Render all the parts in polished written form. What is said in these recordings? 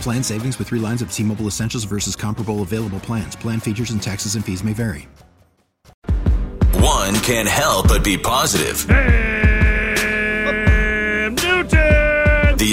Plan savings with 3 lines of T-Mobile Essentials versus comparable available plans. Plan features and taxes and fees may vary. One can't help but be positive. Hey, Newton! The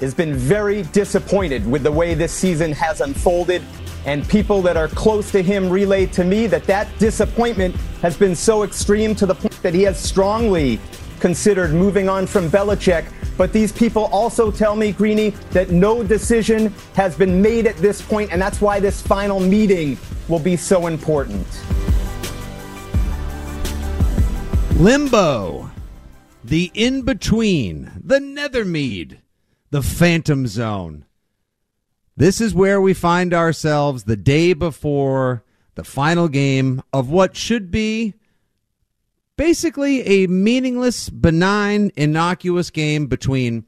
has been very disappointed with the way this season has unfolded, and people that are close to him relayed to me that that disappointment has been so extreme to the point that he has strongly considered moving on from Belichick. But these people also tell me, Greeny, that no decision has been made at this point, and that's why this final meeting will be so important. Limbo, the in-between, the nethermead, the phantom zone. This is where we find ourselves the day before the final game of what should be basically a meaningless, benign, innocuous game between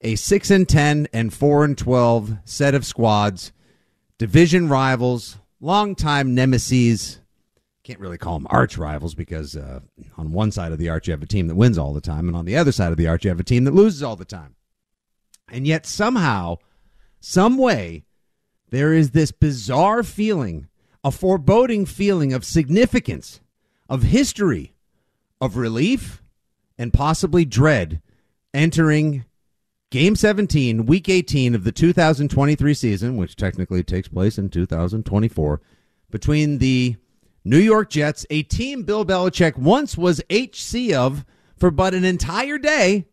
a 6-10 and 4-12 set of squads, division rivals, longtime nemeses. Can't really call them arch rivals because on one side of the arch you have a team that wins all the time, and on the other side of the arch you have a team that loses all the time. And yet somehow, some way, there is this bizarre feeling, a foreboding feeling of significance, of history, of relief, and possibly dread entering Game 17, Week 18 of the 2023 season, which technically takes place in 2024, between the New York Jets, a team Bill Belichick once was HC of for but an entire day,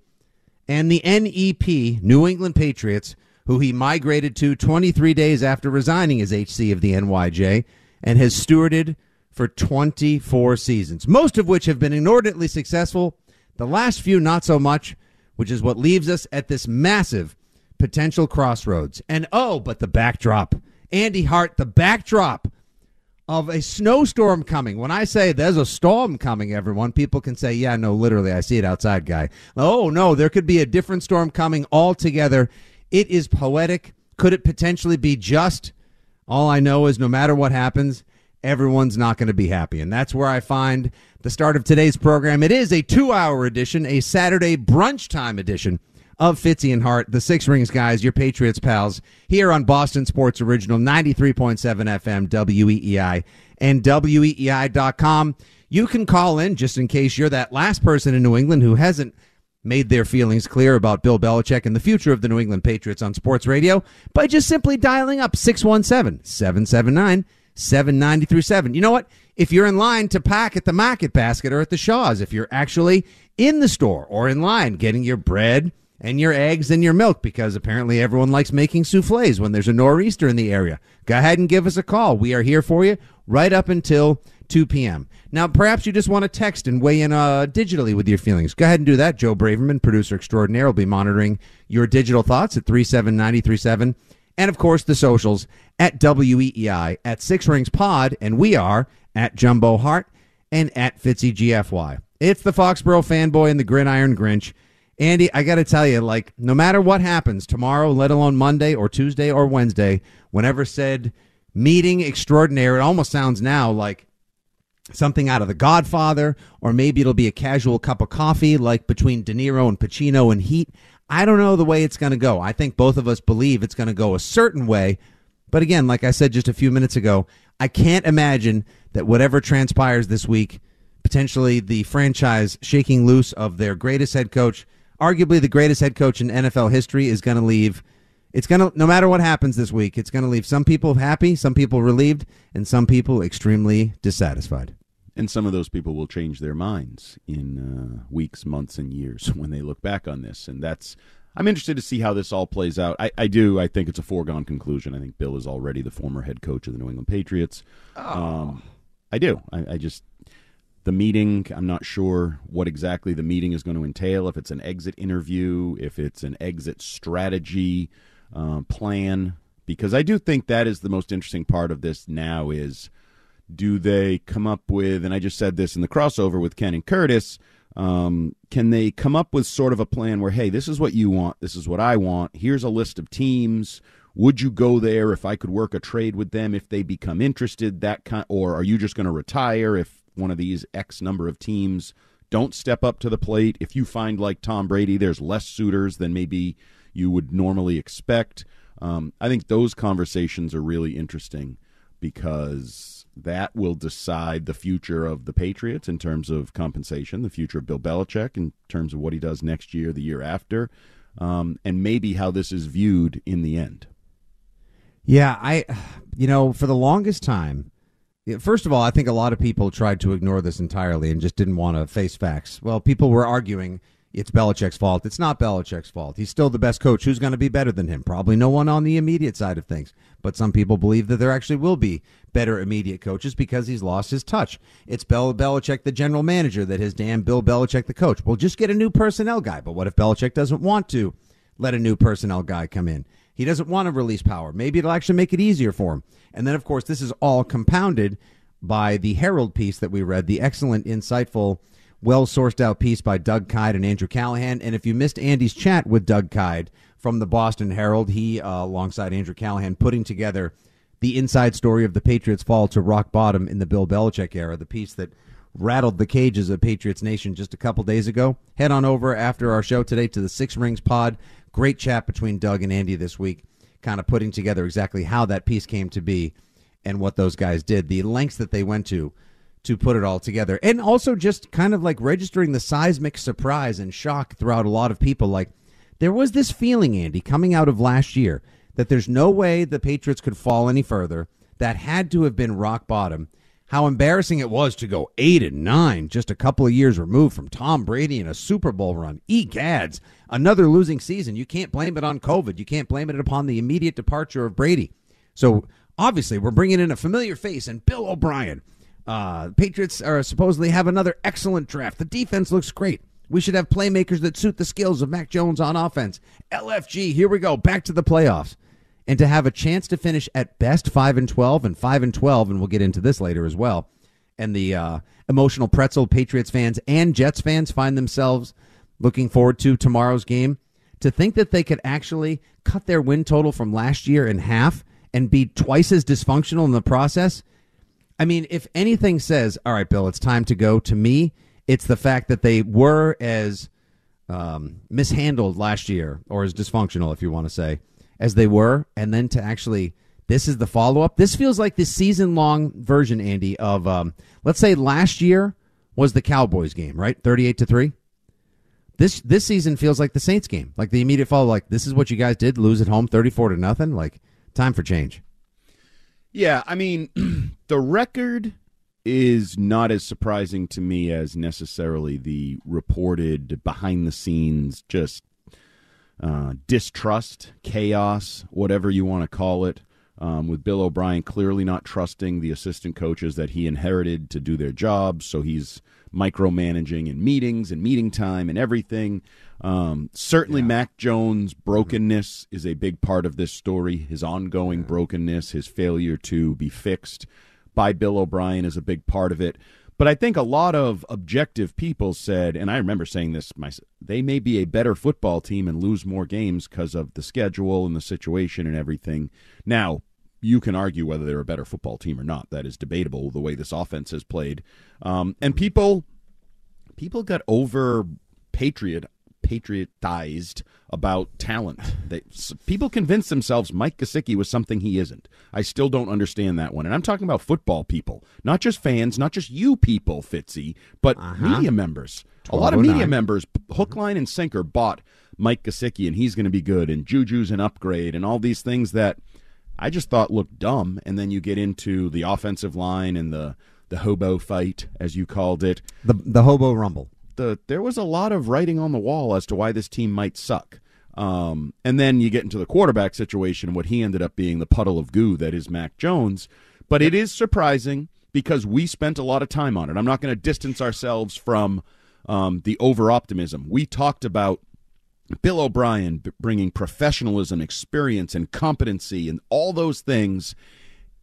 and the NEP, New England Patriots, who he migrated to 23 days after resigning as HC of the NYJ and has stewarded for 24 seasons, most of which have been inordinately successful, the last few not so much, which is what leaves us at this massive potential crossroads. And oh, but the backdrop, Andy Hart, the backdrop of a snowstorm coming. When I say there's a storm coming, everyone, people can say, yeah, no, literally, I see it outside, guy. Oh, no, there could be a different storm coming altogether. It is poetic. Could it potentially be just? All I know is no matter what happens, everyone's not going to be happy. And that's where I find the start of today's program. It is a 2-hour edition, a Saturday brunch time edition of Fitzy and Hart, the Six Rings guys, your Patriots pals, here on Boston Sports Original, 93.7 FM, WEEI, and WEEI.com. You can call in just in case you're that last person in New England who hasn't made their feelings clear about Bill Belichick and the future of the New England Patriots on sports radio by just simply dialing up 617-779-7937. You know what? If you're in line to pack at the Market Basket or at the Shaw's, if you're actually in the store or in line getting your bread and your eggs and your milk, because apparently everyone likes making souffles when there's a nor'easter in the area, go ahead and give us a call. We are here for you right up until 2 p.m. Now, perhaps you just want to text and weigh in digitally with your feelings. Go ahead and do that. Joe Braverman, producer extraordinaire, will be monitoring your digital thoughts at 37937. And, of course, the socials at WEEI, at Six Rings Pod, and we are at Jumbo Hart and at Fitzy GFY. It's the Foxborough fanboy and the Gridiron Grinch. Andy, I got to tell you, like, no matter what happens tomorrow, let alone Monday or Tuesday or Wednesday, whenever said meeting extraordinaire, it almost sounds now like something out of The Godfather, or maybe it'll be a casual cup of coffee like between De Niro and Pacino and Heat. I don't know the way it's going to go. I think both of us believe it's going to go a certain way. But again, like I said just a few minutes ago, I can't imagine that whatever transpires this week, potentially the franchise shaking loose of their greatest head coach, arguably the greatest head coach in NFL history, is going to leave. It's going to, no matter what happens this week, it's going to leave some people happy, some people relieved, and some people extremely dissatisfied. And some of those people will change their minds in weeks, months, and years when they look back on this. And that's, I'm interested to see how this all plays out. I think it's a foregone conclusion. I think Bill is already the former head coach of the New England Patriots. I do. I just, the meeting, I'm not sure what exactly the meeting is going to entail, if it's an exit interview, if it's an exit strategy plan, because I do think that is the most interesting part of this now is, do they come up with, and I just said this in the crossover with Ken and Curtis, can they come up with sort of a plan where, hey, this is what you want, this is what I want, here's a list of teams, would you go there if I could work a trade with them if they become interested, that kind, or are you just going to retire if one of these X number of teams don't step up to the plate, if you find like Tom Brady there's less suitors than maybe you would normally expect. I think those conversations are really interesting because that will decide the future of the Patriots in terms of compensation, the future of Bill Belichick in terms of what he does next year, the year after, and maybe how this is viewed in the end. Yeah, I for the longest time, first of all, I think a lot of people tried to ignore this entirely and just didn't want to face facts. Well, people were arguing it's Belichick's fault. It's not Belichick's fault. He's still the best coach. Who's going to be better than him? Probably no one on the immediate side of things. But some people believe that there actually will be better immediate coaches because he's lost his touch. It's Bill Belichick, the general manager, that has damned Bill Belichick, the coach. Well, just get a new personnel guy. But what if Belichick doesn't want to let a new personnel guy come in? He doesn't want to release power. Maybe it'll actually make it easier for him. And then, of course, this is all compounded by the Herald piece that we read, the excellent, insightful, well-sourced-out piece by Doug Kyed and Andrew Callahan. And if you missed Andy's chat with Doug Kyed from the Boston Herald, he, alongside Andrew Callahan, putting together the inside story of the Patriots' fall to rock bottom in the Bill Belichick era, the piece that rattled the cages of Patriots Nation just a couple days ago. Head on over after our show today to the Six Rings Pod. Great chat between Doug and Andy this week, kind of putting together exactly how that piece came to be and what those guys did, the lengths that they went to put it all together. And also just kind of like registering the seismic surprise and shock throughout a lot of people. Like, there was this feeling, Andy, coming out of last year that there's no way the Patriots could fall any further. That had to have been rock bottom. How embarrassing it was to go 8-9, just a couple of years removed from Tom Brady and a Super Bowl run. Egads, another losing season. You can't blame it on COVID. You can't blame it upon the immediate departure of Brady. So obviously we're bringing in a familiar face and Bill O'Brien. Patriots are supposedly have another excellent draft. The defense looks great. We should have playmakers that suit the skills of Mac Jones on offense. LFG, here we go, back to the playoffs. And to have a chance to finish at best 5-12 and 5-12, and we'll get into this later as well, and the emotional pretzel Patriots fans and Jets fans find themselves looking forward to tomorrow's game, to think that they could actually cut their win total from last year in half and be twice as dysfunctional in the process. I mean, if anything says, all right, Bill, it's time to go, to me, it's the fact that they were as mishandled last year, or as dysfunctional, if you want to say, as they were. And then to actually, this is the follow-up. This feels like the season-long version, Andy, of, let's say last year was the Cowboys game, right? 38-3. This season feels like the Saints game, like the immediate follow-up, like this is what you guys did, lose at home 34-0, like time for change. Yeah, I mean, the record is not as surprising to me as necessarily the reported behind-the-scenes just distrust, chaos, whatever you want to call it, with Bill O'Brien clearly not trusting the assistant coaches that he inherited to do their jobs, so he's micromanaging in meetings and meeting time and everything. Certainly, yeah. Mac Jones' brokenness is a big part of this story. His ongoing brokenness, his failure to be fixed by Bill O'Brien is a big part of it. But I think a lot of objective people said, and I remember saying this myself, they may be a better football team and lose more games because of the schedule and the situation and everything. Now, you can argue whether they're a better football team or not. That is debatable, the way this offense has played. And people got over-patriotized about talent. People convinced themselves Mike Gesicki was something he isn't. I still don't understand that one. And I'm talking about football people, not just fans, not just you people, Fitzy, but media members. A lot of media members, hook, line, and sinker, bought Mike Gesicki, and he's going to be good, and Juju's an upgrade, and all these things that I just thought looked dumb. And then you get into the offensive line and the hobo fight, as you called it. The hobo rumble. There was a lot of writing on the wall as to why this team might suck. And then you get into the quarterback situation, what he ended up being the puddle of goo that is Mac Jones. But it is surprising because we spent a lot of time on it. I'm not going to distance ourselves from the over-optimism. We talked about Bill O'Brien bringing professionalism, experience, and competency and all those things,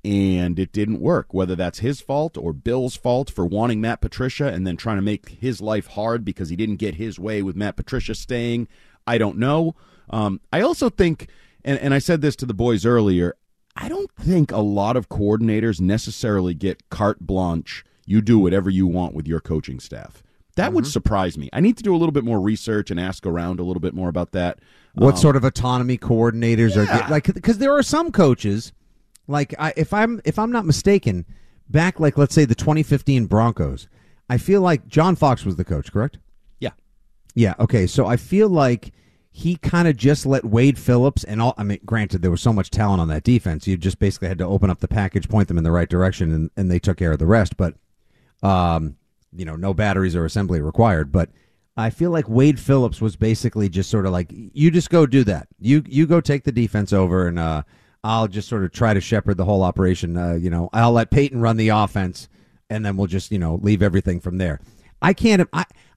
and it didn't work, whether that's his fault or Bill's fault for wanting Matt Patricia and then trying to make his life hard because he didn't get his way with Matt Patricia staying. I don't know. I also think, and I said this to the boys earlier, I don't think a lot of coordinators necessarily get carte blanche. You do whatever you want with your coaching staff. That would surprise me. I need to do a little bit more research and ask around a little bit more about that. What sort of autonomy coordinators are like? Because there are some coaches, like if I'm not mistaken, back like let's say the 2015 Broncos, I feel like John Fox was the coach, correct? Yeah. Okay. So I feel like he kind of just let Wade Phillips and all. I mean, granted, there was so much talent on that defense, you just basically had to open up the package, point them in the right direction, and they took care of the rest. But you know, no batteries or assembly required, but I feel like Wade Phillips was basically just sort of like, you just go do that. You go take the defense over, and I'll just sort of try to shepherd the whole operation. You know, I'll let Peyton run the offense, and then we'll just, you know, leave everything from there.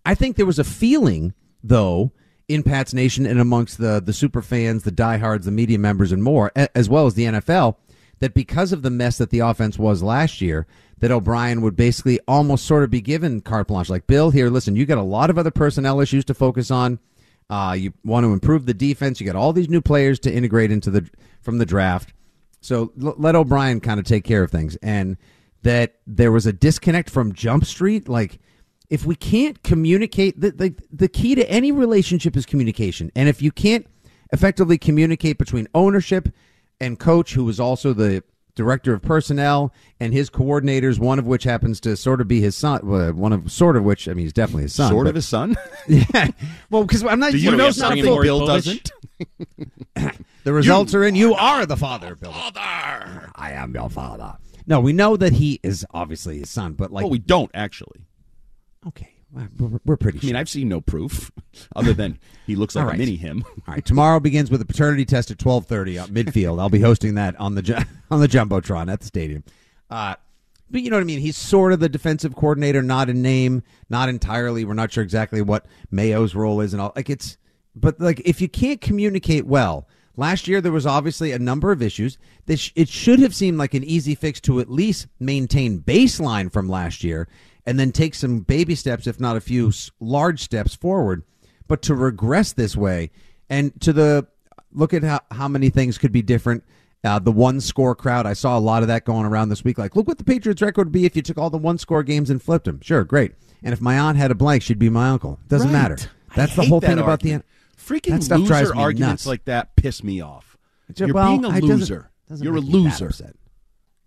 I think there was a feeling, though, in Pat's Nation and amongst the super fans, the diehards, the media members, and more, as well as the NFL, that because of the mess that the offense was last year, that O'Brien would basically almost sort of be given carte blanche. Like, Bill, here, listen, you got a lot of other personnel issues to focus on. You want to improve the defense. You got all these new players to integrate into from the draft. So let O'Brien kind of take care of things. And that there was a disconnect from Jump Street. Like, if we can't communicate, the key to any relationship is communication. And if you can't effectively communicate between ownership and coach, who was also the director of personnel, and his coordinators, one of which happens to sort of be his son. He's definitely his son. Of his son? Yeah. Well, because I'm not. Do you know something Bill doesn't? The results are in. You are the father, Bill. Father. I am your father. No, we know that he is obviously his son, but like, well, we don't actually. Okay. We're pretty sure. I mean, I've seen no proof other than he looks like a mini him. All right. Tomorrow begins with a paternity test at 12:30 at midfield. I'll be hosting that on the Jumbotron at the stadium. But you know what I mean? He's sort of the defensive coordinator, not in name, not entirely. We're not sure exactly what Mayo's role is and all. Like, it's, but like, if you can't communicate well, last year there was obviously a number of issues. It should have seemed like an easy fix to at least maintain baseline from last year, and then take some baby steps, if not a few large steps forward. But to regress this way, and to look at how many things could be different. The one-score crowd, I saw a lot of that going around this week. Like, look what the Patriots' record would be if you took all the one-score games and flipped them. Sure, great. And if my aunt had a blank, she'd be my uncle. Doesn't matter. That's the whole thing about the end. Freaking loser arguments like that piss me off. You're being a loser. You're a loser.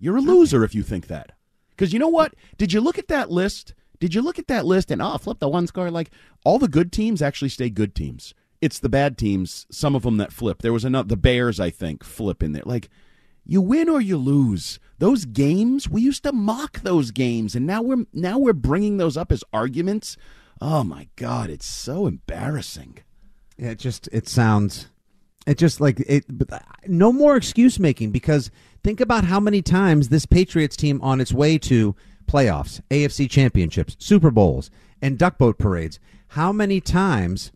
You're a loser if you think that. Because you know what? Did you look at that list? And flip the one score. Like, all the good teams actually stay good teams. It's the bad teams, some of them, that flip. There was the Bears, I think, flip in there. Like, you win or you lose. Those games, we used to mock those games, and now we're bringing those up as arguments. Oh my God, it's so embarrassing. Yeah, no more excuse making, because think about how many times this Patriots team on its way to playoffs, AFC championships, Super Bowls, and duck boat parades, how many times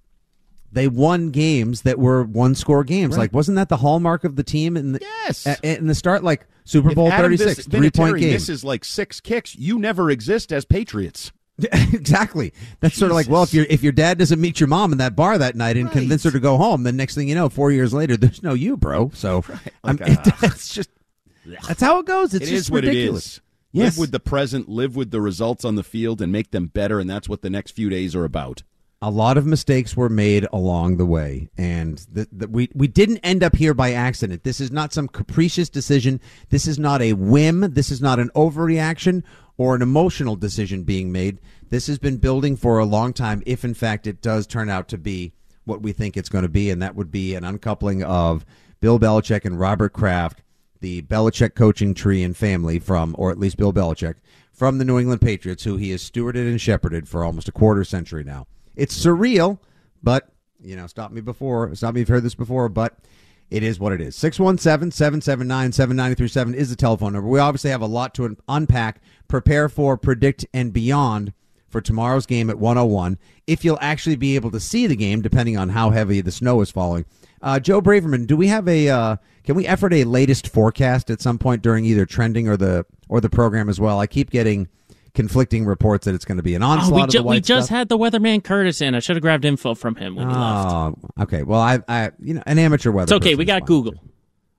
They won games that were one-score games. Right. Like, wasn't that the hallmark of the team in the, in the start? Like, Super Bowl 36, three-point game. This is like six kicks. You never exist as Patriots. Exactly. That's sort of like, well, if your dad doesn't meet your mom in that bar that night and convince her to go home, then next thing you know, 4 years later, there's no you, bro. So it's just that's how it goes. It's just ridiculous. It is. Yes. Live with the present, live with the results on the field, and make them better, and that's what the next few days are about. A lot of mistakes were made along the way, and we didn't end up here by accident. This is not some capricious decision. This is not a whim. This is not an overreaction or an emotional decision being made. This has been building for a long time, if, in fact, it does turn out to be what we think it's going to be, and that would be an uncoupling of Bill Belichick and Robert Kraft, the Belichick coaching tree and family from, or at least Bill Belichick, from the New England Patriots, who he has stewarded and shepherded for almost a quarter century now. It's surreal, but, you know, stop me if you've heard this before, but it is what it is. 617-779-7937 is the telephone number. We obviously have a lot to unpack, prepare for, predict, and beyond for tomorrow's game at 1:01, if you'll actually be able to see the game, depending on how heavy the snow is falling. Joe Braverman, do we have a can we effort a latest forecast at some point during either trending or the program as well? I keep getting conflicting reports that it's going to be an onslaught of the white stuff. We just had the weatherman Curtis in. I should have grabbed info from him when he left. Okay. Well, I you know, an amateur weather. It's okay. We got Google.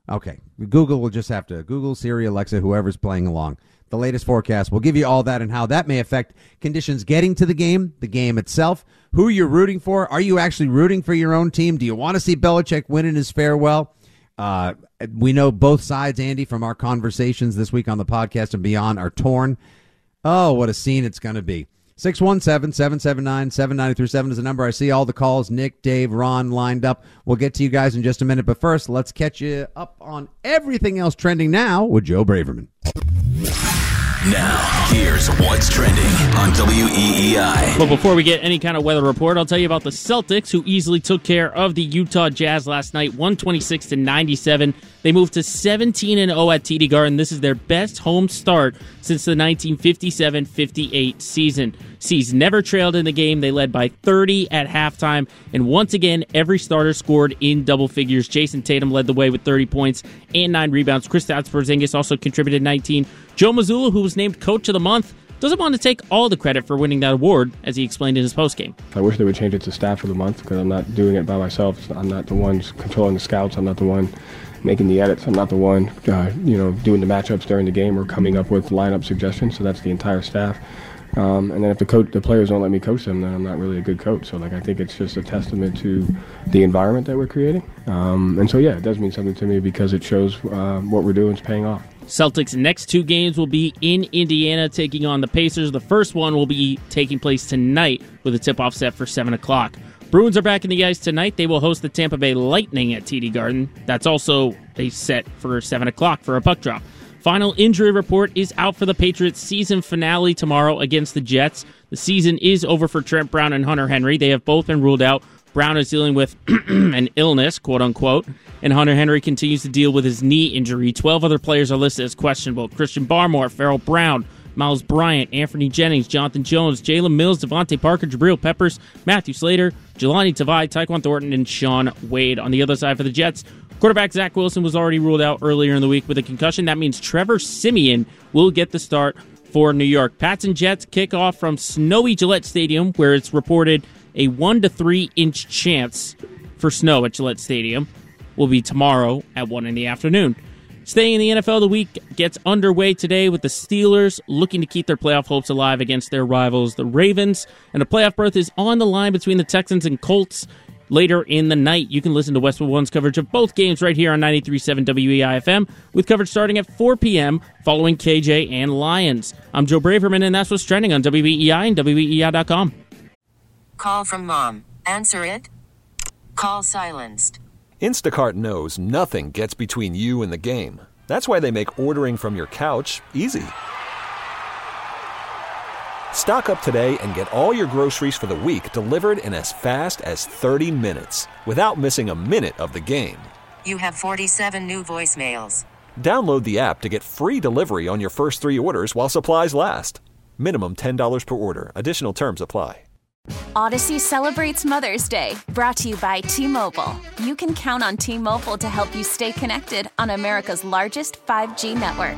Okay. Google will just have to Google, Siri, Alexa, whoever's playing along. The latest forecast. We'll give you all that and how that may affect conditions getting to the game itself, who you're rooting for. Are you actually rooting for your own team? Do you want to see Belichick win in his farewell? We know both sides, Andy, from our conversations this week on the podcast and beyond are torn. Oh, what a scene it's going to be. 617-779-7937 is the number. I see all the calls. Nick, Dave, Ron lined up. We'll get to you guys in just a minute. But first, let's catch you up on everything else trending now with Joe Braverman. Now, here's what's trending on WEEI. But before we get any kind of weather report, I'll tell you about the Celtics, who easily took care of the Utah Jazz last night, 126-97. They moved to 17-0 at TD Garden. This is their best home start since the 1957-58 season. C's never trailed in the game. They led by 30 at halftime. And once again, every starter scored in double figures. Jason Tatum led the way with 30 points and 9 rebounds. Kristaps Porzingis also contributed 19. Joe Mazzulla, who was named Coach of the Month, doesn't want to take all the credit for winning that award, as he explained in his postgame. I wish they would change it to Staff of the Month, because I'm not doing it by myself. I'm not the one controlling the scouts. I'm not the one making the edits. I'm not the one doing the matchups during the game or coming up with lineup suggestions. So that's the entire staff. And then if the players don't let me coach them, then I'm not really a good coach. So I think it's just a testament to the environment that we're creating. And so, yeah, it does mean something to me because it shows what we're doing is paying off. Celtics' next two games will be in Indiana, taking on the Pacers. The first one will be taking place tonight with a tip-off set for 7 o'clock. Bruins are back in the ice tonight. They will host the Tampa Bay Lightning at TD Garden. That's also a set for 7 o'clock for a puck drop. Final injury report is out for the Patriots' season finale tomorrow against the Jets. The season is over for Trent Brown and Hunter Henry. They have both been ruled out. Brown is dealing with an illness, quote-unquote, and Hunter Henry continues to deal with his knee injury. 12 other players are listed as questionable. Christian Barmore, Farrell Brown, Miles Bryant, Anthony Jennings, Jonathan Jones, Jalen Mills, Devontae Parker, Jabril Peppers, Matthew Slater, Jelani Tavai, Tyquan Thornton, and Sean Wade. On the other side for the Jets, quarterback Zach Wilson was already ruled out earlier in the week with a concussion. That means Trevor Siemian will get the start for New York. Pats and Jets kick off from snowy Gillette Stadium, where it's reported a 1 to 3 inch chance for snow at Gillette Stadium will be tomorrow at 1 p.m. Staying in the NFL, the week gets underway today with the Steelers looking to keep their playoff hopes alive against their rivals, the Ravens. And a playoff berth is on the line between the Texans and Colts later in the night. You can listen to Westwood One's coverage of both games right here on 93.7 WEIFM, with coverage starting at 4 p.m. following KJ and Lions. I'm Joe Braverman, and that's what's trending on WEEI and WEEI.com. Call from mom. Answer it. Call silenced. Instacart knows nothing gets between you and the game. That's why they make ordering from your couch easy. Stock up today and get all your groceries for the week delivered in as fast as 30 minutes without missing a minute of the game. You have 47 new voicemails. Download the app to get free delivery on your first 3 orders while supplies last. Minimum $10 per order. Additional terms apply. Odyssey celebrates Mother's Day, brought to you by T-Mobile. You can count on T-Mobile to help you stay connected on America's largest 5G network.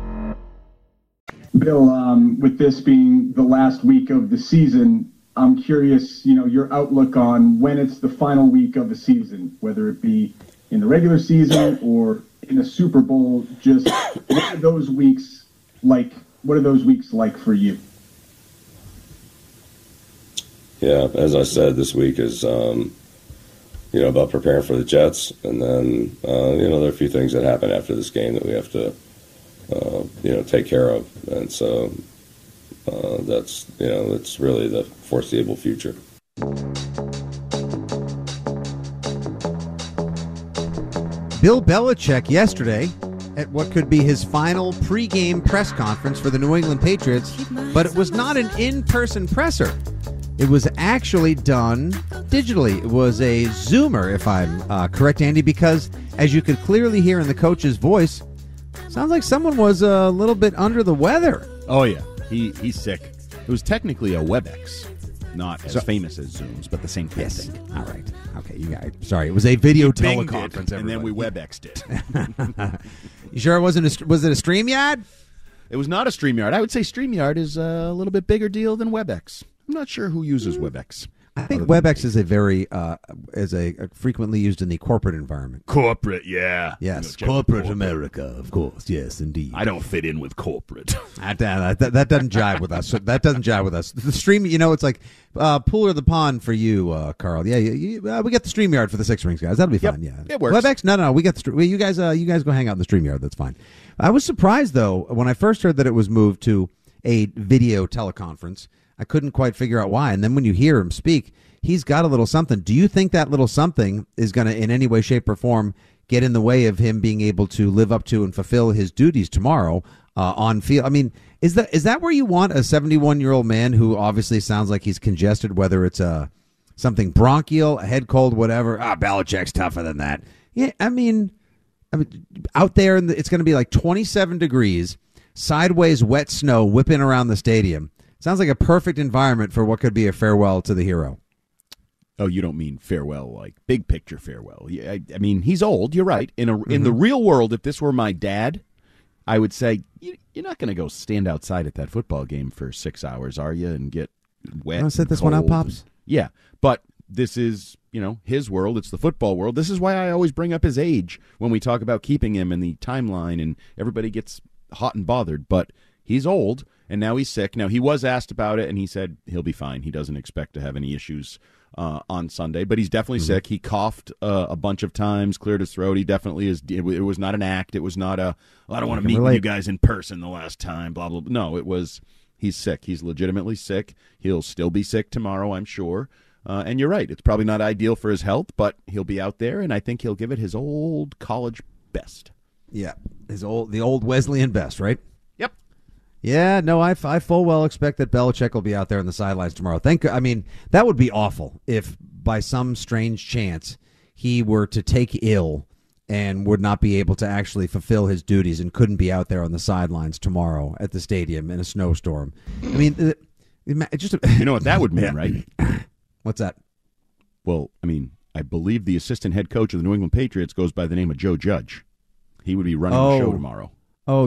Bill, with this being the last week of the season, I'm curious, your outlook on when it's the final week of the season, whether it be in the regular season or in a Super Bowl. Just what are those weeks like? What are those weeks like for you? Yeah, as I said, this week is, about preparing for the Jets, and then, there are a few things that happen after this game that we have to take care of, and so that's really the foreseeable future. Bill Belichick yesterday at what could be his final pregame press conference for the New England Patriots, but it was not an in-person presser. It was actually done digitally. It was a Zoomer, if I'm correct, Andy, because as you could clearly hear in the coach's voice, sounds like someone was a little bit under the weather. Oh, yeah. He's sick. It was technically a WebEx, not as famous as Zoom's, but the same kind of thing. All right. Okay. You got it. Sorry. It was a video teleconference. And then we WebExed it. You sure it wasn't was it a StreamYard? It was not a StreamYard. I would say StreamYard is a little bit bigger deal than WebEx. I'm not sure who uses WebEx. I think WebEx is a frequently used in the corporate environment. Corporate, yeah. Yes, corporate America, of course. Yes, indeed. I don't fit in with corporate. That doesn't jive with us. That doesn't jive with us. The stream, it's like pool or the pond for you, Carl. Yeah, we got the StreamYard for the Six Rings guys. That'll be fine. Yeah, it works. WebEx, no, we got you guys go hang out in the StreamYard. That's fine. I was surprised though when I first heard that it was moved to a video teleconference. I couldn't quite figure out why. And then when you hear him speak, he's got a little something. Do you think that little something is going to, in any way, shape, or form, get in the way of him being able to live up to and fulfill his duties tomorrow on field? I mean, is that where you want a 71-year-old man who obviously sounds like he's congested, whether it's something bronchial, a head cold, whatever? Belichick's tougher than that. Yeah, I mean out there, it's going to be like 27 degrees, sideways wet snow whipping around the stadium. Sounds like a perfect environment for what could be a farewell to the hero. Oh, you don't mean farewell, like big picture farewell. Yeah, I mean, he's old. You're right. In the real world, if this were my dad, I would say, you're not going to go stand outside at that football game for 6 hours, are you, and get wet. You want to set this one out, Pops? Yeah, but this is, his world. It's the football world. This is why I always bring up his age when we talk about keeping him in the timeline, and everybody gets hot and bothered, but he's old. And now he's sick. Now, he was asked about it, and he said he'll be fine. He doesn't expect to have any issues on Sunday, but he's definitely sick. He coughed a bunch of times, cleared his throat. He definitely is. It was not an act. It was not I don't want to meet you guys in person the last time, blah, blah, blah. No, it was he's sick. He's legitimately sick. He'll still be sick tomorrow, I'm sure. And you're right. It's probably not ideal for his health, but he'll be out there, and I think he'll give it his old college best. Yeah, the old Wesleyan best, right? Yeah, no, I full well expect that Belichick will be out there on the sidelines tomorrow. That would be awful if by some strange chance he were to take ill and would not be able to actually fulfill his duties and couldn't be out there on the sidelines tomorrow at the stadium in a snowstorm. I mean, just you know what that would mean, yeah. Right? What's that? Well, I believe the assistant head coach of the New England Patriots goes by the name of Joe Judge. He would be running the show tomorrow. Oh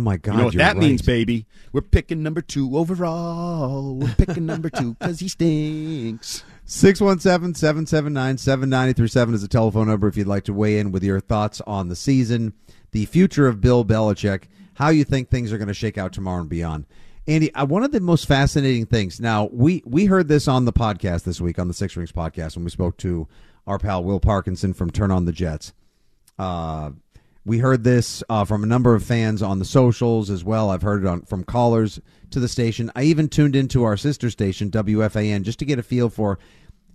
my God! You know what that means, baby? We're picking number 2 overall. We're picking number 2 because he stinks. 617-779-7937 is the telephone number if you'd like to weigh in with your thoughts on the season, the future of Bill Belichick, how you think things are going to shake out tomorrow and beyond. Andy, one of the most fascinating things. Now we heard this on the podcast this week on the Six Rings podcast when we spoke to our pal Will Parkinson from Turn on the Jets. We heard this from a number of fans on the socials as well. I've heard it from callers to the station. I even tuned into our sister station, WFAN, just to get a feel for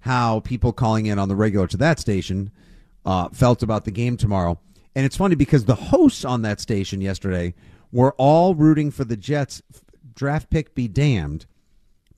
how people calling in on the regular to that station felt about the game tomorrow. And it's funny because the hosts on that station yesterday were all rooting for the Jets, draft pick be damned,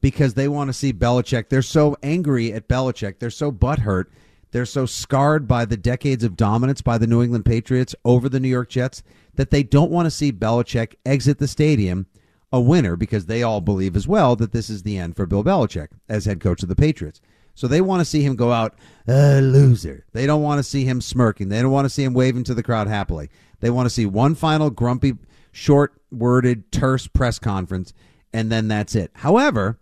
because they want to see Belichick. They're so angry at Belichick. They're so butthurt. They're so scarred by the decades of dominance by the New England Patriots over the New York Jets that they don't want to see Belichick exit the stadium a winner, because they all believe as well that this is the end for Bill Belichick as head coach of the Patriots. So they want to see him go out a loser. They don't want to see him smirking. They don't want to see him waving to the crowd happily. They want to see one final grumpy, short-worded, terse press conference, and then that's it. However,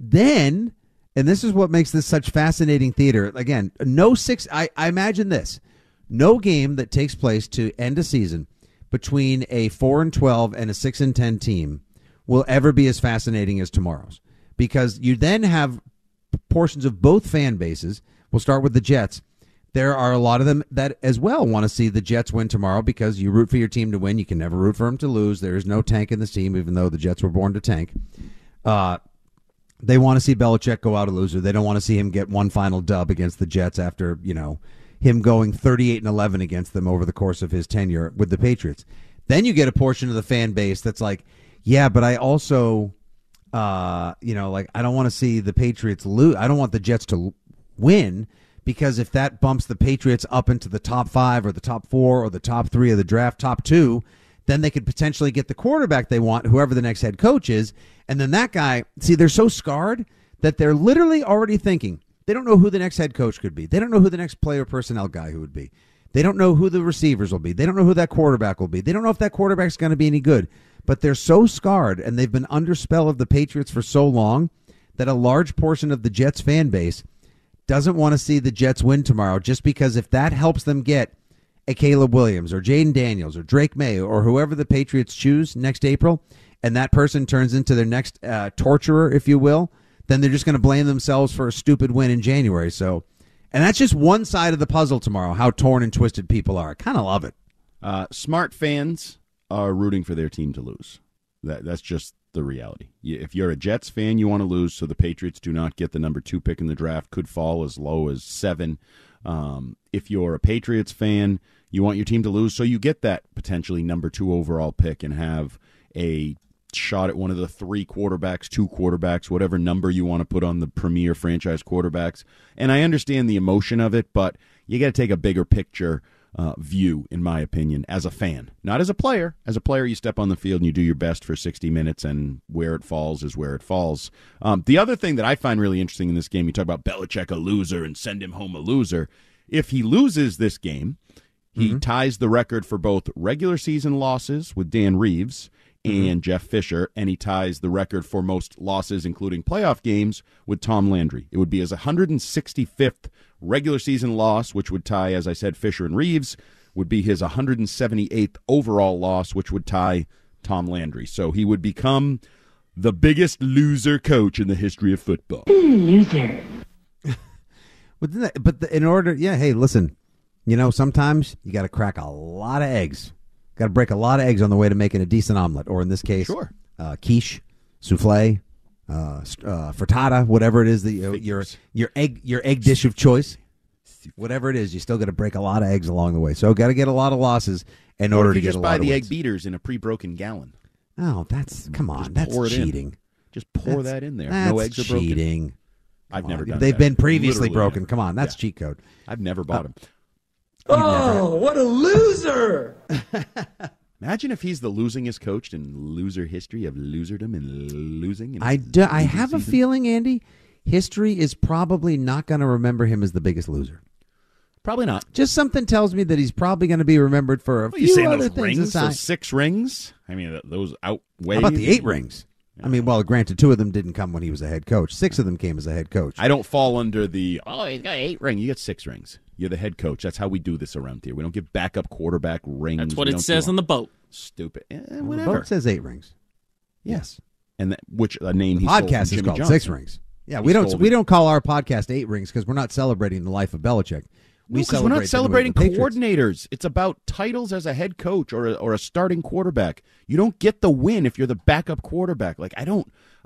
then... and this is what makes this such fascinating theater. Again, I imagine this. No game that takes place to end a season between a 4-12 and a 6-10 team will ever be as fascinating as tomorrow's, because you then have portions of both fan bases. We'll start with the Jets. There are a lot of them that as well want to see the Jets win tomorrow, because you root for your team to win. You can never root for them to lose. There is no tank in this team, even though the Jets were born to tank. They want to see Belichick go out a loser. They don't want to see him get one final dub against the Jets after, you know, him going 38-11 against them over the course of his tenure with the Patriots. Then you get a portion of the fan base that's like, yeah, but I also, I don't want to see the Patriots lose. I don't want the Jets to win, because if that bumps the Patriots up into the top 5 or the top 4 or the top 3 of the draft, top 2, then they could potentially get the quarterback they want, whoever the next head coach is. And then that guy, see, they're so scarred that they're literally already thinking. They don't know who the next head coach could be. They don't know who the next player personnel guy who would be. They don't know who the receivers will be. They don't know who that quarterback will be. They don't know if that quarterback's going to be any good. But they're so scarred, and they've been under spell of the Patriots for so long, that a large portion of the Jets fan base doesn't want to see the Jets win tomorrow, just because if that helps them get a Caleb Williams or Jaden Daniels or Drake May or whoever the Patriots choose next April, and that person turns into their next torturer, if you will, then they're just going to blame themselves for a stupid win in January. So, and that's just one side of the puzzle tomorrow, how torn and twisted people are. I kind of love it. Smart fans are rooting for their team to lose. That's just the reality. If you're a Jets fan, you want to lose so the Patriots do not get the number 2 pick in the draft, could fall as low as 7. If you're a Patriots fan, you want your team to lose so you get that potentially number 2 overall pick and have a shot at one of the 3 quarterbacks, 2 quarterbacks, whatever number you want to put on the premier franchise quarterbacks. And I understand the emotion of it, but you got to take a bigger picture view, in my opinion, as a fan, not as a player. As a player, you step on the field and you do your best for 60 minutes, and where it falls is where it falls. The other thing that I find really interesting in this game, you talk about Belichick a loser and send him home a loser. If he loses this game, he ties the record for both regular season losses with Dan Reeves and Jeff Fisher, and he ties the record for most losses, including playoff games, with Tom Landry. It would be his 165th regular season loss, which would tie, as I said, Fisher and Reeves, would be his 178th overall loss, which would tie Tom Landry. So he would become the biggest loser coach in the history of football. Loser. Listen, you know, sometimes you got to crack a lot of eggs. Got to break a lot of eggs on the way to making a decent omelet, or in this case, quiche, souffle, frittata, whatever it is that your egg dish of choice, whatever it is, you still got to break a lot of eggs along the way. So got to get a lot of losses in order to get a lot of wins. Just buy the egg beaters in a pre-broken gallon. Oh, that's cheating. Just pour that in there. No eggs are broken. That's cheating. I've never done that. They've been previously broken. Come on, that's cheat code. I've never bought them. Oh, what a loser! Imagine if he's the losingest coach in loser history of loserdom and losing. I have a feeling, Andy, history is probably not going to remember him as the biggest loser. Probably not. Just something tells me that he's probably going to be remembered for few other things. Those 6 rings? I mean, those outweigh. How about the 8 rings? I mean, well, granted, 2 of them didn't come when he was a head coach. 6 of them came as a head coach. I don't fall under the, he's got 8 rings. You got 6 rings. You're the head coach. That's how we do this around here. We don't give backup quarterback rings. That's what it says on the boat. Stupid. Whatever. The boat says 8 rings. Yes. And which a name he stole from Jimmy Johnson. The podcast is called 6 Rings. Yeah, we don't call our podcast 8 Rings because we're not celebrating the life of Belichick. We celebrate. We're not celebrating coordinators. It's about titles as a head coach or a starting quarterback. You don't get the win if you're the backup quarterback. Like, I've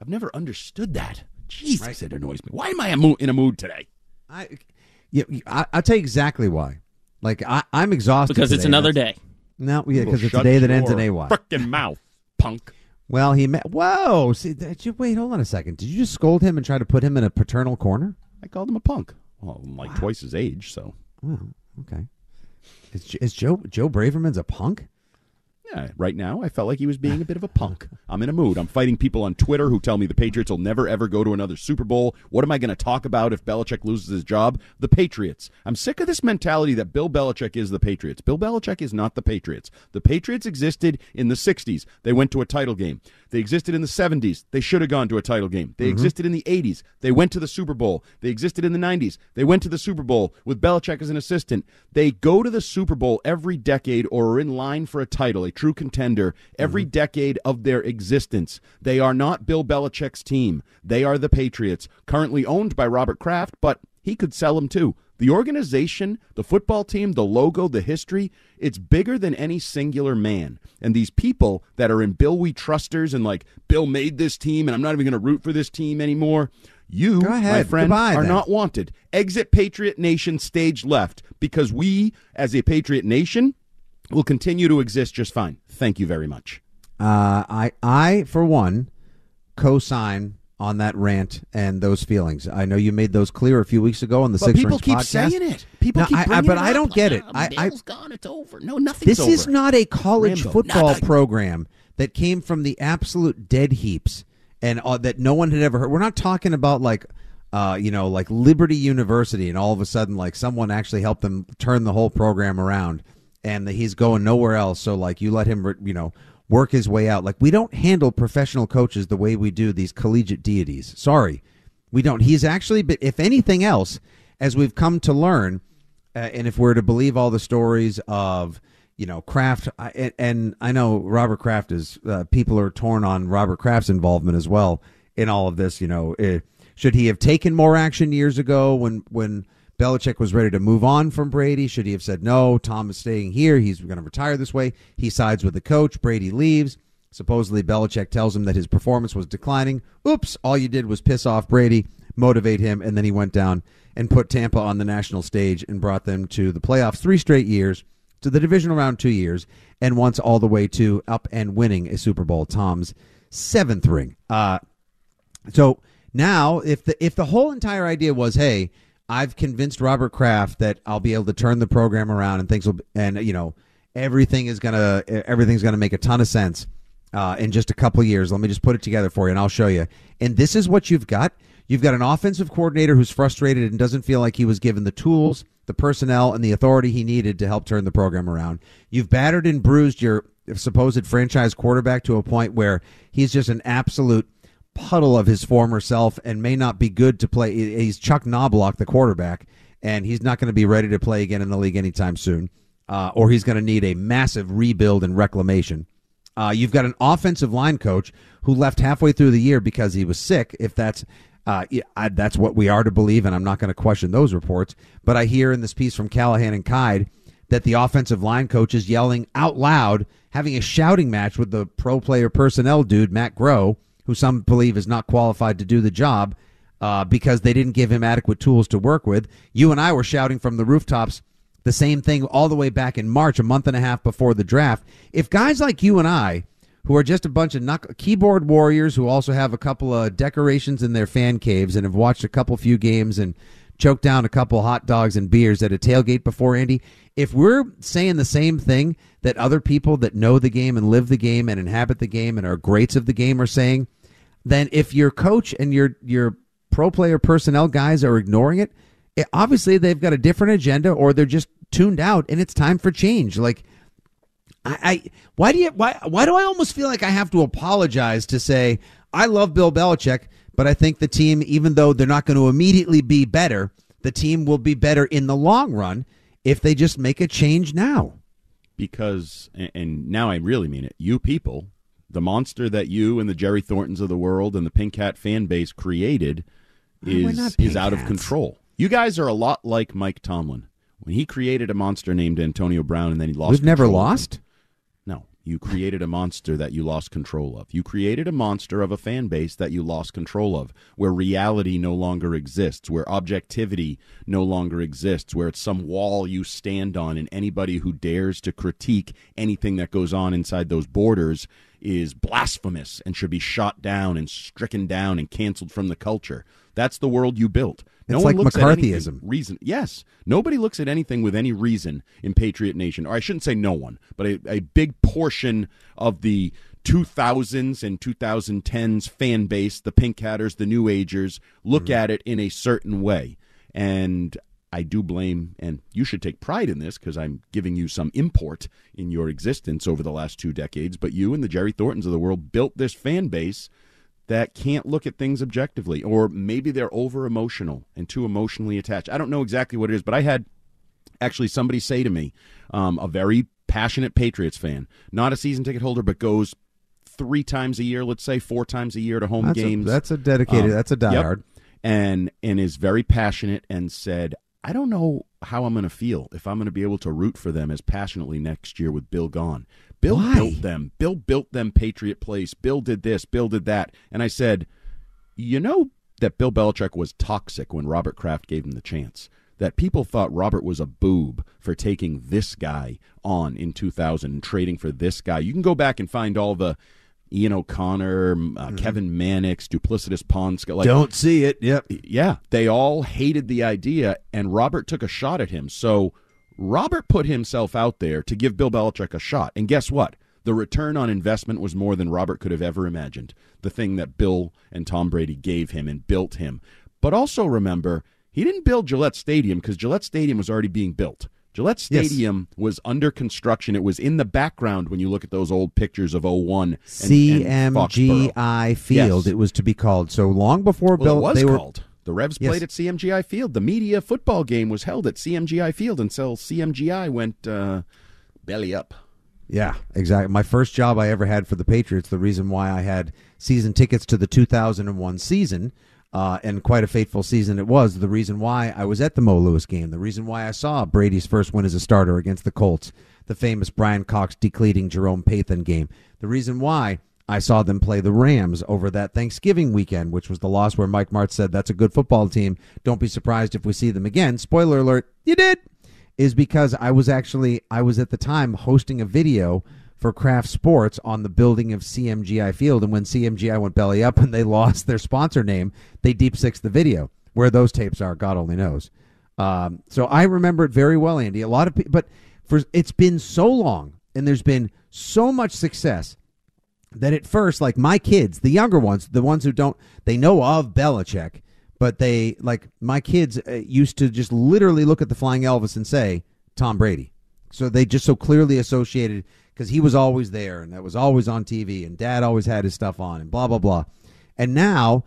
never understood that. Jesus, right. It annoys me. Why am I in a mood today? I'll tell you exactly why. Like, I'm exhausted because today. It's another day. No, yeah, because it's a day that ends in AY. Frickin' mouth, punk. Well, whoa! See, wait, hold on a second. Did you just scold him and try to put him in a paternal corner? I called him a punk. Well, I'm like twice his age, so. Oh, okay. Is Joe Braverman's a punk? Yeah, right now I felt like he was being a bit of a punk. I'm in a mood. I'm fighting people on Twitter who tell me the Patriots will never, ever go to another Super Bowl. What am I going to talk about if Belichick loses his job? The Patriots. I'm sick of this mentality that Bill Belichick is the Patriots. Bill Belichick is not the Patriots. The Patriots existed in the 60s. They went to a title game. They existed in the 70s. They should have gone to a title game. They existed in the 80s. They went to the Super Bowl. They existed in the 90s. They went to the Super Bowl with Belichick as an assistant. They go to the Super Bowl every decade or are in line for a title, a true contender, every decade of their existence. They are not Bill Belichick's team. They are the Patriots, currently owned by Robert Kraft, but he could sell them too. The organization, the football team, the logo, the history, it's bigger than any singular man. And these people that are in Bill We Trusters and like, Bill made this team and I'm not even going to root for this team anymore. You, my friend, are not wanted. Exit Patriot Nation, stage left, because we, as a Patriot Nation, will continue to exist just fine. Thank you very much. I for one, co-sign on that rant and those feelings. I know you made those clear a few weeks ago on the Six Rings podcast. But people keep saying it. People keep bringing it up. But I don't get it. Bill's gone. It's over. No, nothing's over. This is not a college football program that came from the absolute dead heaps and that no one had ever heard. We're not talking about like Liberty University and all of a sudden like someone actually helped them turn the whole program around and that he's going nowhere else. So like you let him, work his way out. Like, we don't handle professional coaches the way we do these collegiate deities. Sorry, we don't. He's actually, but if anything else, as we've come to learn, and if we're to believe all the stories of, Kraft, and I know Robert Kraft is, people are torn on Robert Kraft's involvement as well in all of this. Should he have taken more action years ago when Belichick was ready to move on from Brady? Should he have said, no, Tom is staying here. He's going to retire this way. He sides with the coach. Brady leaves. Supposedly, Belichick tells him that his performance was declining. Oops, all you did was piss off Brady, motivate him, and then he went down and put Tampa on the national stage and brought them to the playoffs 3 straight years, to the divisional round 2 years, and once all the way to up and winning a Super Bowl, Tom's 7th ring. So now, if the whole entire idea was, hey, I've convinced Robert Kraft that I'll be able to turn the program around and things will, and everything's gonna make a ton of sense in just a couple of years. Let me just put it together for you, and I'll show you. And this is what you've got. You've got an offensive coordinator who's frustrated and doesn't feel like he was given the tools, the personnel, and the authority he needed to help turn the program around. You've battered and bruised your supposed franchise quarterback to a point where he's just an absolute puddle of his former self and may not be good to play. He's Chuck Knobloch, the quarterback, and he's not going to be ready to play again in the league anytime soon, or he's going to need a massive rebuild and reclamation. You've got an offensive line coach who left halfway through the year because he was sick, if that's what we are to believe, and I'm not going to question those reports. But I hear in this piece from Callahan and Kyed that the offensive line coach is yelling out loud, having a shouting match with the pro player personnel dude, Matt Groh, who some believe is not qualified to do the job because they didn't give him adequate tools to work with. You and I were shouting from the rooftops the same thing all the way back in March, a month and a half before the draft. If guys like you and I, who are just a bunch of keyboard warriors who also have a couple of decorations in their fan caves and have watched a couple few games and choked down a couple hot dogs and beers at a tailgate before, Andy, if we're saying the same thing that other people that know the game and live the game and inhabit the game and are greats of the game are saying, then if your coach and your pro player personnel guys are ignoring it, obviously they've got a different agenda or they're just tuned out and it's time for change. Like, why do I almost feel like I have to apologize to say I love Bill Belichick, but I think the team, even though they're not going to immediately be better, the team will be better in the long run if they just make a change now. Because, and now I really mean it, you people, the monster that you and the Jerry Thorntons of the world and the Pink Hat fan base created is out of control. You guys are a lot like Mike Tomlin. when he created a monster named Antonio Brown and then he lost. We've never lost? No. You created a monster that you lost control of. You created a monster of a fan base that you lost control of, where reality no longer exists, where objectivity no longer exists, where it's some wall you stand on, and anybody who dares to critique anything that goes on inside those borders is blasphemous and should be shot down and stricken down and canceled from the culture. That's the world you built. No it's one like looks McCarthyism. At reason. Yes. Nobody looks at anything with any reason in Patriot Nation. Or I shouldn't say no one, but a big portion of the 2000s and 2010s fan base, the Pink Hatters, the New Agers, look at it in a certain way. And I do blame, and you should take pride in this because I'm giving you some import in your existence over the last 2 decades, but you and the Jerry Thorntons of the world built this fan base that can't look at things objectively, or maybe they're over-emotional and too emotionally attached. I don't know exactly what it is, but I had actually somebody say to me, a very passionate Patriots fan, not a season ticket holder, but goes 3 times a year, let's say 4 times a year to home games. That's a dedicated, that's a diehard. Yep, and is very passionate and said, I don't know how I'm going to feel if I'm going to be able to root for them as passionately next year with Bill gone. Bill built them. Bill built them Patriot Place. Bill did this. Bill did that. And I said, you know that Bill Belichick was toxic when Robert Kraft gave him the chance, that people thought Robert was a boob for taking this guy on in 2000 and trading for this guy. You can go back and find all the Ian O'Connor, Kevin Mannix, duplicitous Ponce. Like, don't see it. Yep. Yeah. They all hated the idea, and Robert took a shot at him. So Robert put himself out there to give Bill Belichick a shot. And guess what? The return on investment was more than Robert could have ever imagined, the thing that Bill and Tom Brady gave him and built him. But also remember, he didn't build Gillette Stadium because Gillette Stadium was already being built. Gillette Stadium was under construction. It was in the background when you look at those old pictures of 01 and CMGI Field. Yes. It was to be called. So long before Bill, it was called. The Revs played at CMGI Field. The media football game was held at CMGI Field until CMGI went belly up. Yeah, exactly. My first job I ever had for the Patriots, the reason why I had season tickets to the 2001 season, and quite a fateful season it was. The reason why I was at the Mo Lewis game, the reason why I saw Brady's first win as a starter against the Colts, the famous Brian Cox decleating Jerome Pathan game, the reason why I saw them play the Rams over that Thanksgiving weekend, which was the loss where Mike Martz said, that's a good football team, don't be surprised if we see them again. Spoiler alert, you did, is because I was at the time hosting a video for Kraft Sports on the building of CMGI Field. And when CMGI went belly up and they lost their sponsor name, they deep-sixed the video. Where those tapes are, God only knows. So I remember it very well, Andy. A lot of people, but it's been so long and there's been so much success that at first, like my kids, the younger ones, the ones who don't, they know of Belichick, but they, like my kids used to just literally look at the Flying Elvis and say, Tom Brady. So they just so clearly associated, because he was always there and that was always on TV and dad always had his stuff on and blah, blah, blah. And now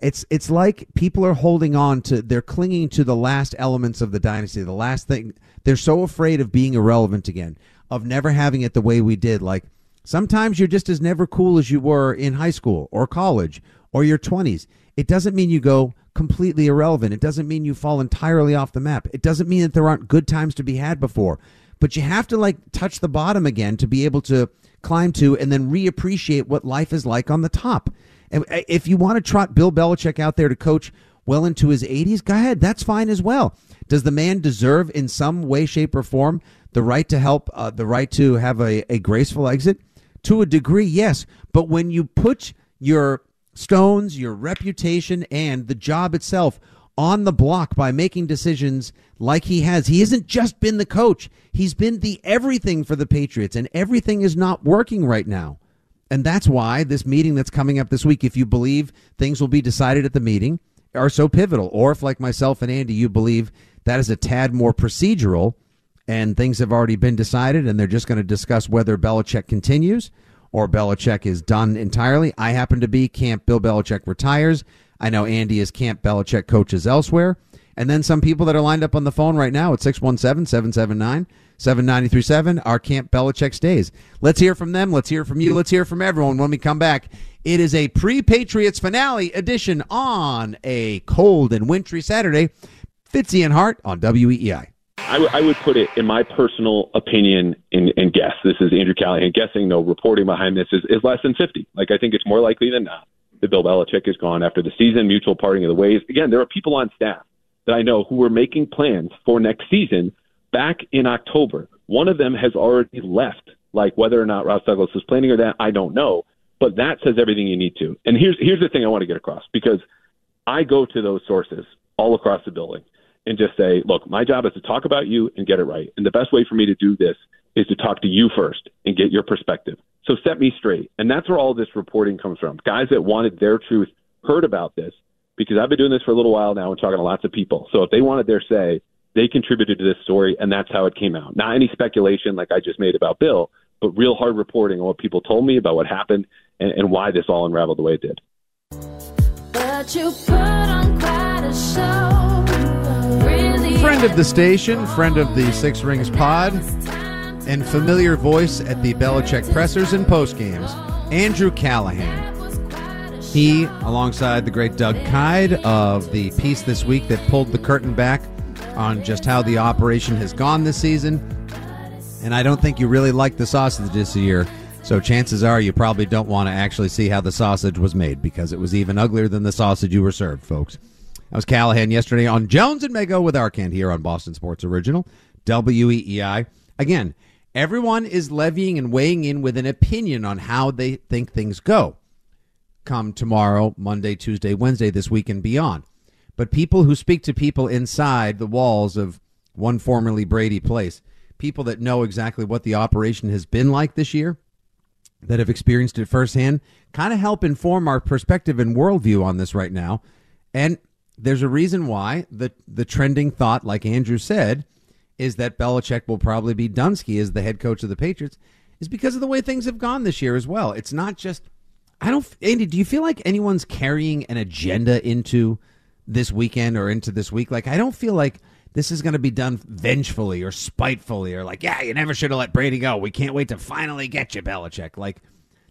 it's like people are holding on to, they're clinging to the last elements of the dynasty, the last thing. They're so afraid of being irrelevant again, of never having it the way we did. Like sometimes you're just as never cool as you were in high school or college or your 20s. It doesn't mean you go completely irrelevant. It doesn't mean you fall entirely off the map. It doesn't mean that there aren't good times to be had before. But you have to, like, touch the bottom again to be able to climb to and then reappreciate what life is like on the top. And if you want to trot Bill Belichick out there to coach well into his 80s, go ahead. That's fine as well. Does the man deserve in some way, shape, or form the right to help, the right to have a graceful exit? To a degree, yes. But when you put your stones, your reputation, and the job itself on the block by making decisions like he has. He hasn't just been the coach. He's been the everything for the Patriots, and everything is not working right now. And that's why this meeting that's coming up this week, if you believe things will be decided at the meeting, are so pivotal. Or if, like myself and Andy, you believe that is a tad more procedural and things have already been decided and they're just going to discuss whether Belichick continues or Belichick is done entirely. I happen to be camp Bill Belichick retires. I know Andy is camp Belichick coaches elsewhere. And then some people that are lined up on the phone right now at 617-779-7937 are camp Belichick stays. Let's hear from them. Let's hear from you. Let's hear from everyone when we come back. It is a pre-Patriots finale edition on a cold and wintry Saturday. Fitzy and Hart on WEEI. I would put it, in my personal opinion and guess, this is Andrew Callahan guessing, no reporting behind this, is less than 50. Like, I think it's more likely than not that Bill Belichick is gone after the season, mutual parting of the ways. Again, there are people on staff that I know who were making plans for next season back in October. One of them has already left. Like, whether or not Ross Douglas was planning or that, I don't know. But that says everything you need to. And here's the thing I want to get across, because I go to those sources all across the building and just say, look, my job is to talk about you and get it right. And the best way for me to do this is to talk to you first and get your perspective. So set me straight. And that's where all this reporting comes from. Guys that wanted their truth heard about this, because I've been doing this for a little while now and talking to lots of people. So if they wanted their say, they contributed to this story, and that's how it came out. Not any speculation like I just made about Bill, but real hard reporting on what people told me about what happened and why this all unraveled the way it did. But you put on quite a show, really. Friend of the station, friend of the Six Rings pod, and familiar voice at the Belichick pressers and postgames, Andrew Callahan. He, alongside the great Doug Kyed, of the piece this week that pulled the curtain back on just how the operation has gone this season. And I don't think you really like the sausage this year, so chances are you probably don't want to actually see how the sausage was made, because it was even uglier than the sausage you were served, folks. That was Callahan yesterday on Jones and Mego with Arcand here on Boston Sports Original, WEEI. Again, everyone is levying and weighing in with an opinion on how they think things go come tomorrow, Monday, Tuesday, Wednesday, this week and beyond. But people who speak to people inside the walls of one formerly Brady place, people that know exactly what the operation has been like this year, that have experienced it firsthand, kind of help inform our perspective and worldview on this right now. And there's a reason why the trending thought, like Andrew said, is that Belichick will probably be Dunsky as the head coach of the Patriots, is because of the way things have gone this year as well. It's not just, Andy, do you feel like anyone's carrying an agenda into this weekend or into this week? Like, I don't feel like this is going to be done vengefully or spitefully or like, yeah, you never should have let Brady go. We can't wait to finally get you, Belichick. Like,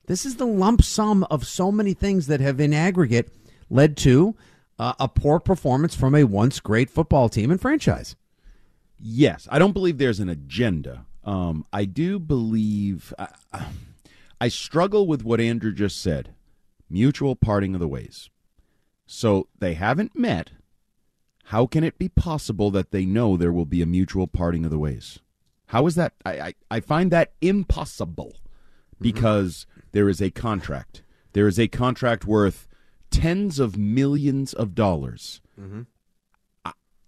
this is the lump sum of so many things that have in aggregate led to a poor performance from a once great football team and franchise. Yes. I don't believe there's an agenda. I do believe I struggle with what Andrew just said. Mutual parting of the ways. So they haven't met. How can it be possible that they know there will be a mutual parting of the ways? How is that? I find that impossible, because there is a contract. There is a contract worth tens of millions of dollars.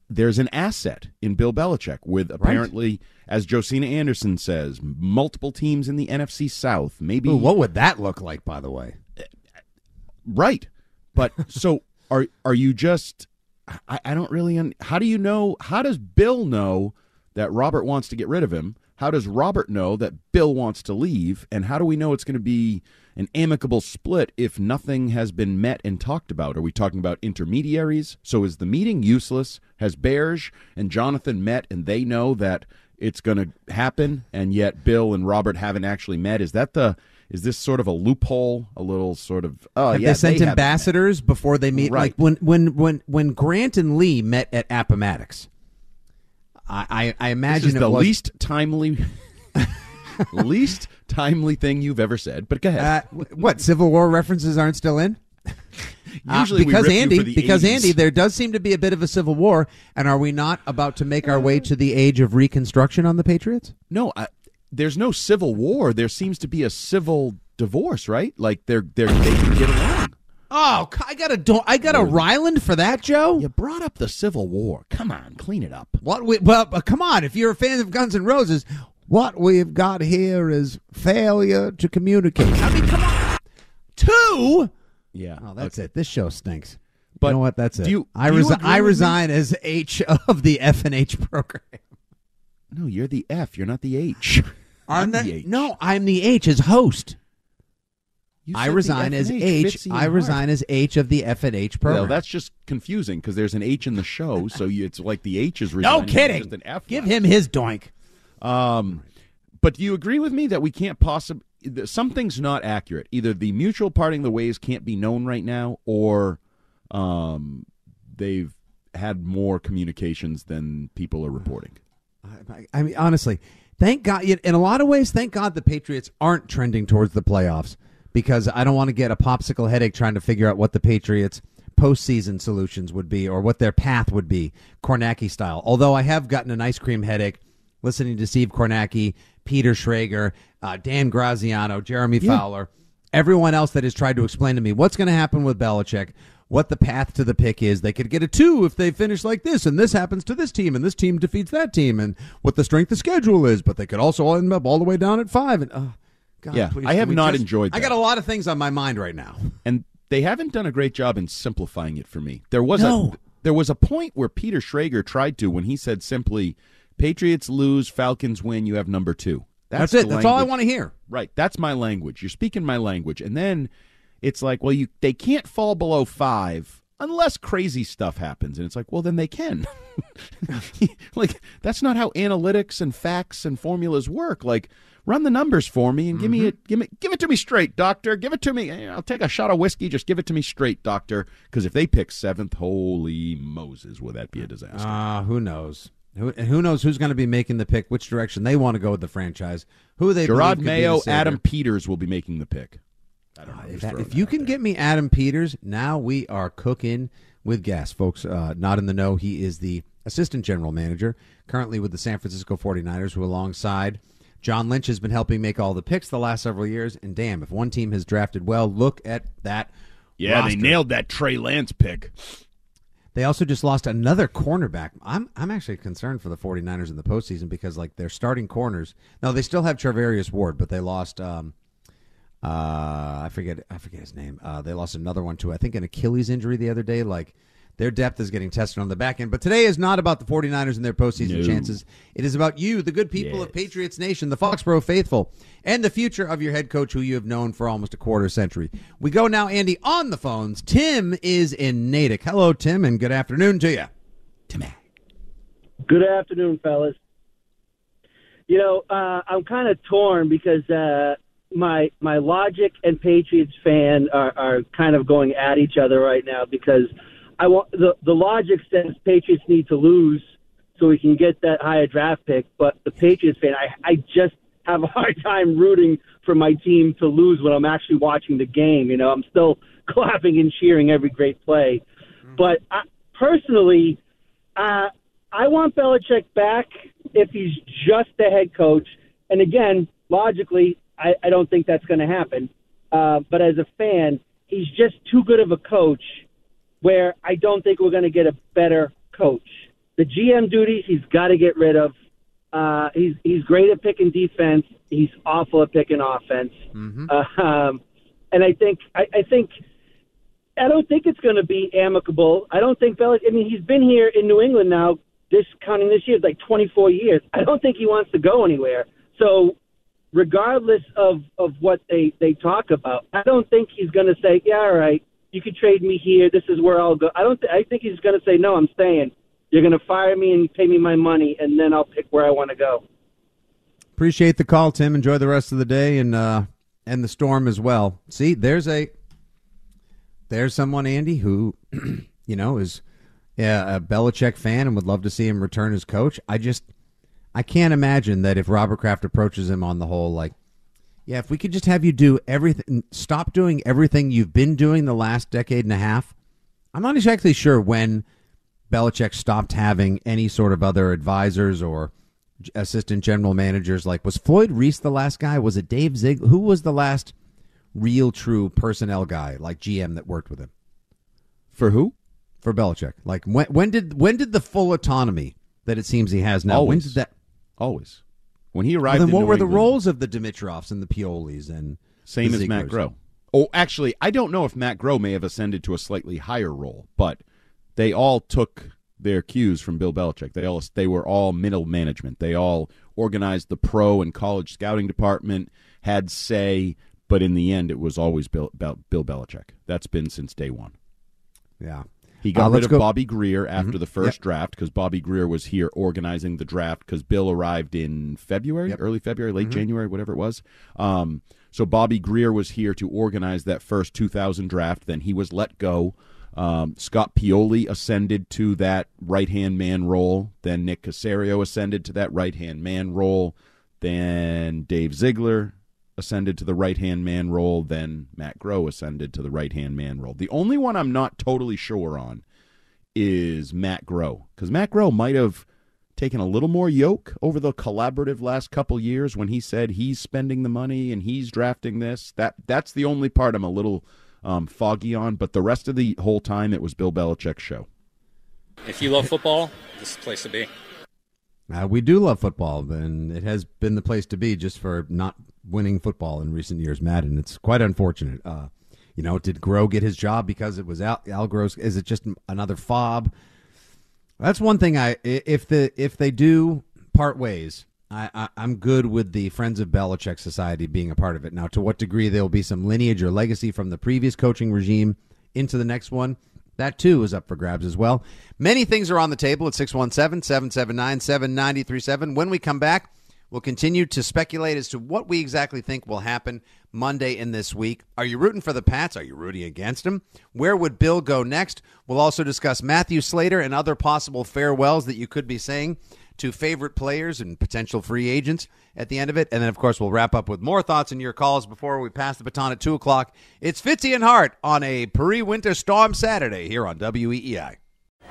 There's an asset in Bill Belichick with apparently, as Josina Anderson says, multiple teams in the NFC South. Maybe. Ooh, what would that look like, by the way? Right. But so are you just, I don't really, how do you know, how does Bill know that Robert wants to get rid of him? How does Robert know that Bill wants to leave? And how do we know it's going to be an amicable split if nothing has been met and talked about? Are we talking about intermediaries? So is the meeting useless? Has Berge and Jonathan met and they know that it's going to happen, and yet Bill and Robert haven't actually met? Is that the... Is this sort of a loophole, a little sort of... Have they sent ambassadors before they meet? Right. Like when Grant and Lee met at Appomattox, I imagine this is the least timely... least timely thing you've ever said, but go ahead. What, Civil War references aren't still in? Usually Andy, there does seem to be a bit of a civil war, and are we not about to make our way to the age of Reconstruction on the Patriots? No, there's no civil war. There seems to be a civil divorce, right? Like they can get along. Oh, I got a Ryland for that, Joe. You brought up the Civil War. Come on, clean it up. Come on. If you're a fan of Guns N' Roses, what we've got here is failure to communicate. I mean, come on. Two. Yeah. Oh, that's okay. It. This show stinks. But you know what? That's it. I resign as H of the F&H program. No, you're the F. You're not the H. No, I'm the H as host. I resign as H. I resign as H of the F&H program. Well, that's just confusing because there's an H in the show, so it's like the H is resigning. No kidding. Just an F. Give him his doink. But do you agree with me that we can't possibly... Something's not accurate. Either the mutual parting of the ways can't be known right now, or they've had more communications than people are reporting. I mean, honestly, thank God. In a lot of ways, thank God the Patriots aren't trending towards the playoffs, because I don't want to get a popsicle headache trying to figure out what the Patriots' postseason solutions would be or what their path would be, Kornacki style. Although I have gotten an ice cream headache listening to Steve Kornacki, Peter Schrager, Dan Graziano, Jeremy Fowler, everyone else that has tried to explain to me what's going to happen with Belichick, what the path to the pick is. They could get a 2 if they finish like this, and this happens to this team, and this team defeats that team, and what the strength of schedule is, but they could also end up all the way down at 5. And God, yeah, please, I have not enjoyed that. I got a lot of things on my mind right now. And they haven't done a great job in simplifying it for me. There was a point where Peter Schrager tried to, when he said simply, Patriots lose, Falcons win, you have number 2. That's it. That's all I want to hear. Right. That's my language. You're speaking my language. And then it's like, well, they can't fall below 5 unless crazy stuff happens. And it's like, well, then they can. Like, that's not how analytics and facts and formulas work. Like, run the numbers for me and give it to me straight, doctor. Give it to me. I'll take a shot of whiskey. Just give it to me straight, doctor. Because if they pick 7th, holy Moses, will that be a disaster? Who knows? Who knows who's going to be making the pick, which direction they want to go with the franchise, who they Gerard Mayo, Adam Peters will be making the pick. I don't know. If you can get me Adam Peters, now we are cooking with gas, folks. Not in the know, he is the assistant general manager, currently with the San Francisco 49ers, who alongside John Lynch has been helping make all the picks the last several years. And damn, if one team has drafted well, look at that roster. They nailed that Trey Lance pick. They also just lost another cornerback. I'm actually concerned for the 49ers in the postseason because, like, their starting corners. No, they still have Charvarius Ward, but they lost I forget his name. They lost another one too. I think an Achilles injury the other day. Like, their depth is getting tested on the back end. But today is not about the 49ers and their postseason chances. It is about you, the good people of Patriots Nation, the Foxborough faithful, and the future of your head coach who you have known for almost a quarter century. We go now, Andy, on the phones. Tim is in Natick. Hello, Tim, and good afternoon to you. Tim. Good afternoon, fellas. You know, I'm kind of torn because my logic and Patriots fan are kind of going at each other right now because – I want the logic says Patriots need to lose so we can get that higher draft pick, but the Patriots fan, I just have a hard time rooting for my team to lose when I'm actually watching the game. You know, I'm still clapping and cheering every great play. But I personally, I want Belichick back if he's just the head coach. And again, logically, I don't think that's going to happen. But as a fan, he's just too good of a coach where I don't think we're going to get a better coach. The GM duties he's got to get rid of. He's great at picking defense. He's awful at picking offense. And I think I don't think it's going to be amicable. I don't think Belichick. I mean, he's been here in New England now. This year is like 24 years. I don't think he wants to go anywhere. So, regardless of what they talk about, I don't think he's going to say, "Yeah, all right, you can trade me here. This is where I'll go." I think he's going to say, "No, I'm staying. You're going to fire me and pay me my money, and then I'll pick where I want to go." Appreciate the call, Tim. Enjoy the rest of the day and the storm as well. See, there's someone, Andy, who you know is a Belichick fan and would love to see him return as coach. I can't imagine that if Robert Kraft approaches him on the whole like, "Yeah, if we could just have you do everything, stop doing everything you've been doing the last decade and a half." I'm not exactly sure when Belichick stopped having any sort of other advisors or assistant general managers. Like, was Floyd Reese the last guy? Was it Dave Ziegler? Who was the last real, true personnel guy, like GM, that worked with him? For who? For Belichick. Like, when did the full autonomy that it seems he has now? Always. When did that? Always. When he arrived, then what were the roles of the Dimitrovs and the Piolis and same as Matt Groh? Oh, actually, I don't know if Matt Groh may have ascended to a slightly higher role, but they all took their cues from Bill Belichick. They were all middle management. They all organized the pro and college scouting department, had say, but in the end, it was always Bill Belichick. That's been since day one. Yeah. He got rid of Bobby Greer after the first draft because Bobby Greer was here organizing the draft because Bill arrived in February, early February, late January, whatever it was. So Bobby Greer was here to organize that first 2000 draft. Then he was let go. Scott Pioli ascended to that right-hand man role. Then Nick Caserio ascended to that right-hand man role. Then Dave Ziegler ascended to the right-hand man role. Then Matt Groh ascended to the right-hand man role. The only one I'm not totally sure on is Matt Groh, because Matt Groh might have taken a little more yoke over the collaborative last couple years when he said he's spending the money and he's drafting this. That's the only part I'm a little foggy on, but the rest of the whole time it was Bill Belichick's show. If you love football, this is the place to be. We do love football, and it has been the place to be just for not winning football in recent years, Matt, and it's quite unfortunate. You know, did Groh get his job because it was Al Groh's? Is it just another fob? That's one thing. If they do part ways, I'm good with the Friends of Belichick Society being a part of it. Now, to what degree there will be some lineage or legacy from the previous coaching regime into the next one, that, too, is up for grabs as well. Many things are on the table at 617-779-7937. When we come back, we'll continue to speculate as to what we exactly think will happen Monday in this week. Are you rooting for the Pats? Are you rooting against him? Where would Bill go next? We'll also discuss Matthew Slater and other possible farewells that you could be saying to favorite players and potential free agents at the end of it. And then, of course, we'll wrap up with more thoughts and your calls before we pass the baton at 2 o'clock. It's Fitzy and Hart on a pre-winter storm Saturday here on WEEI.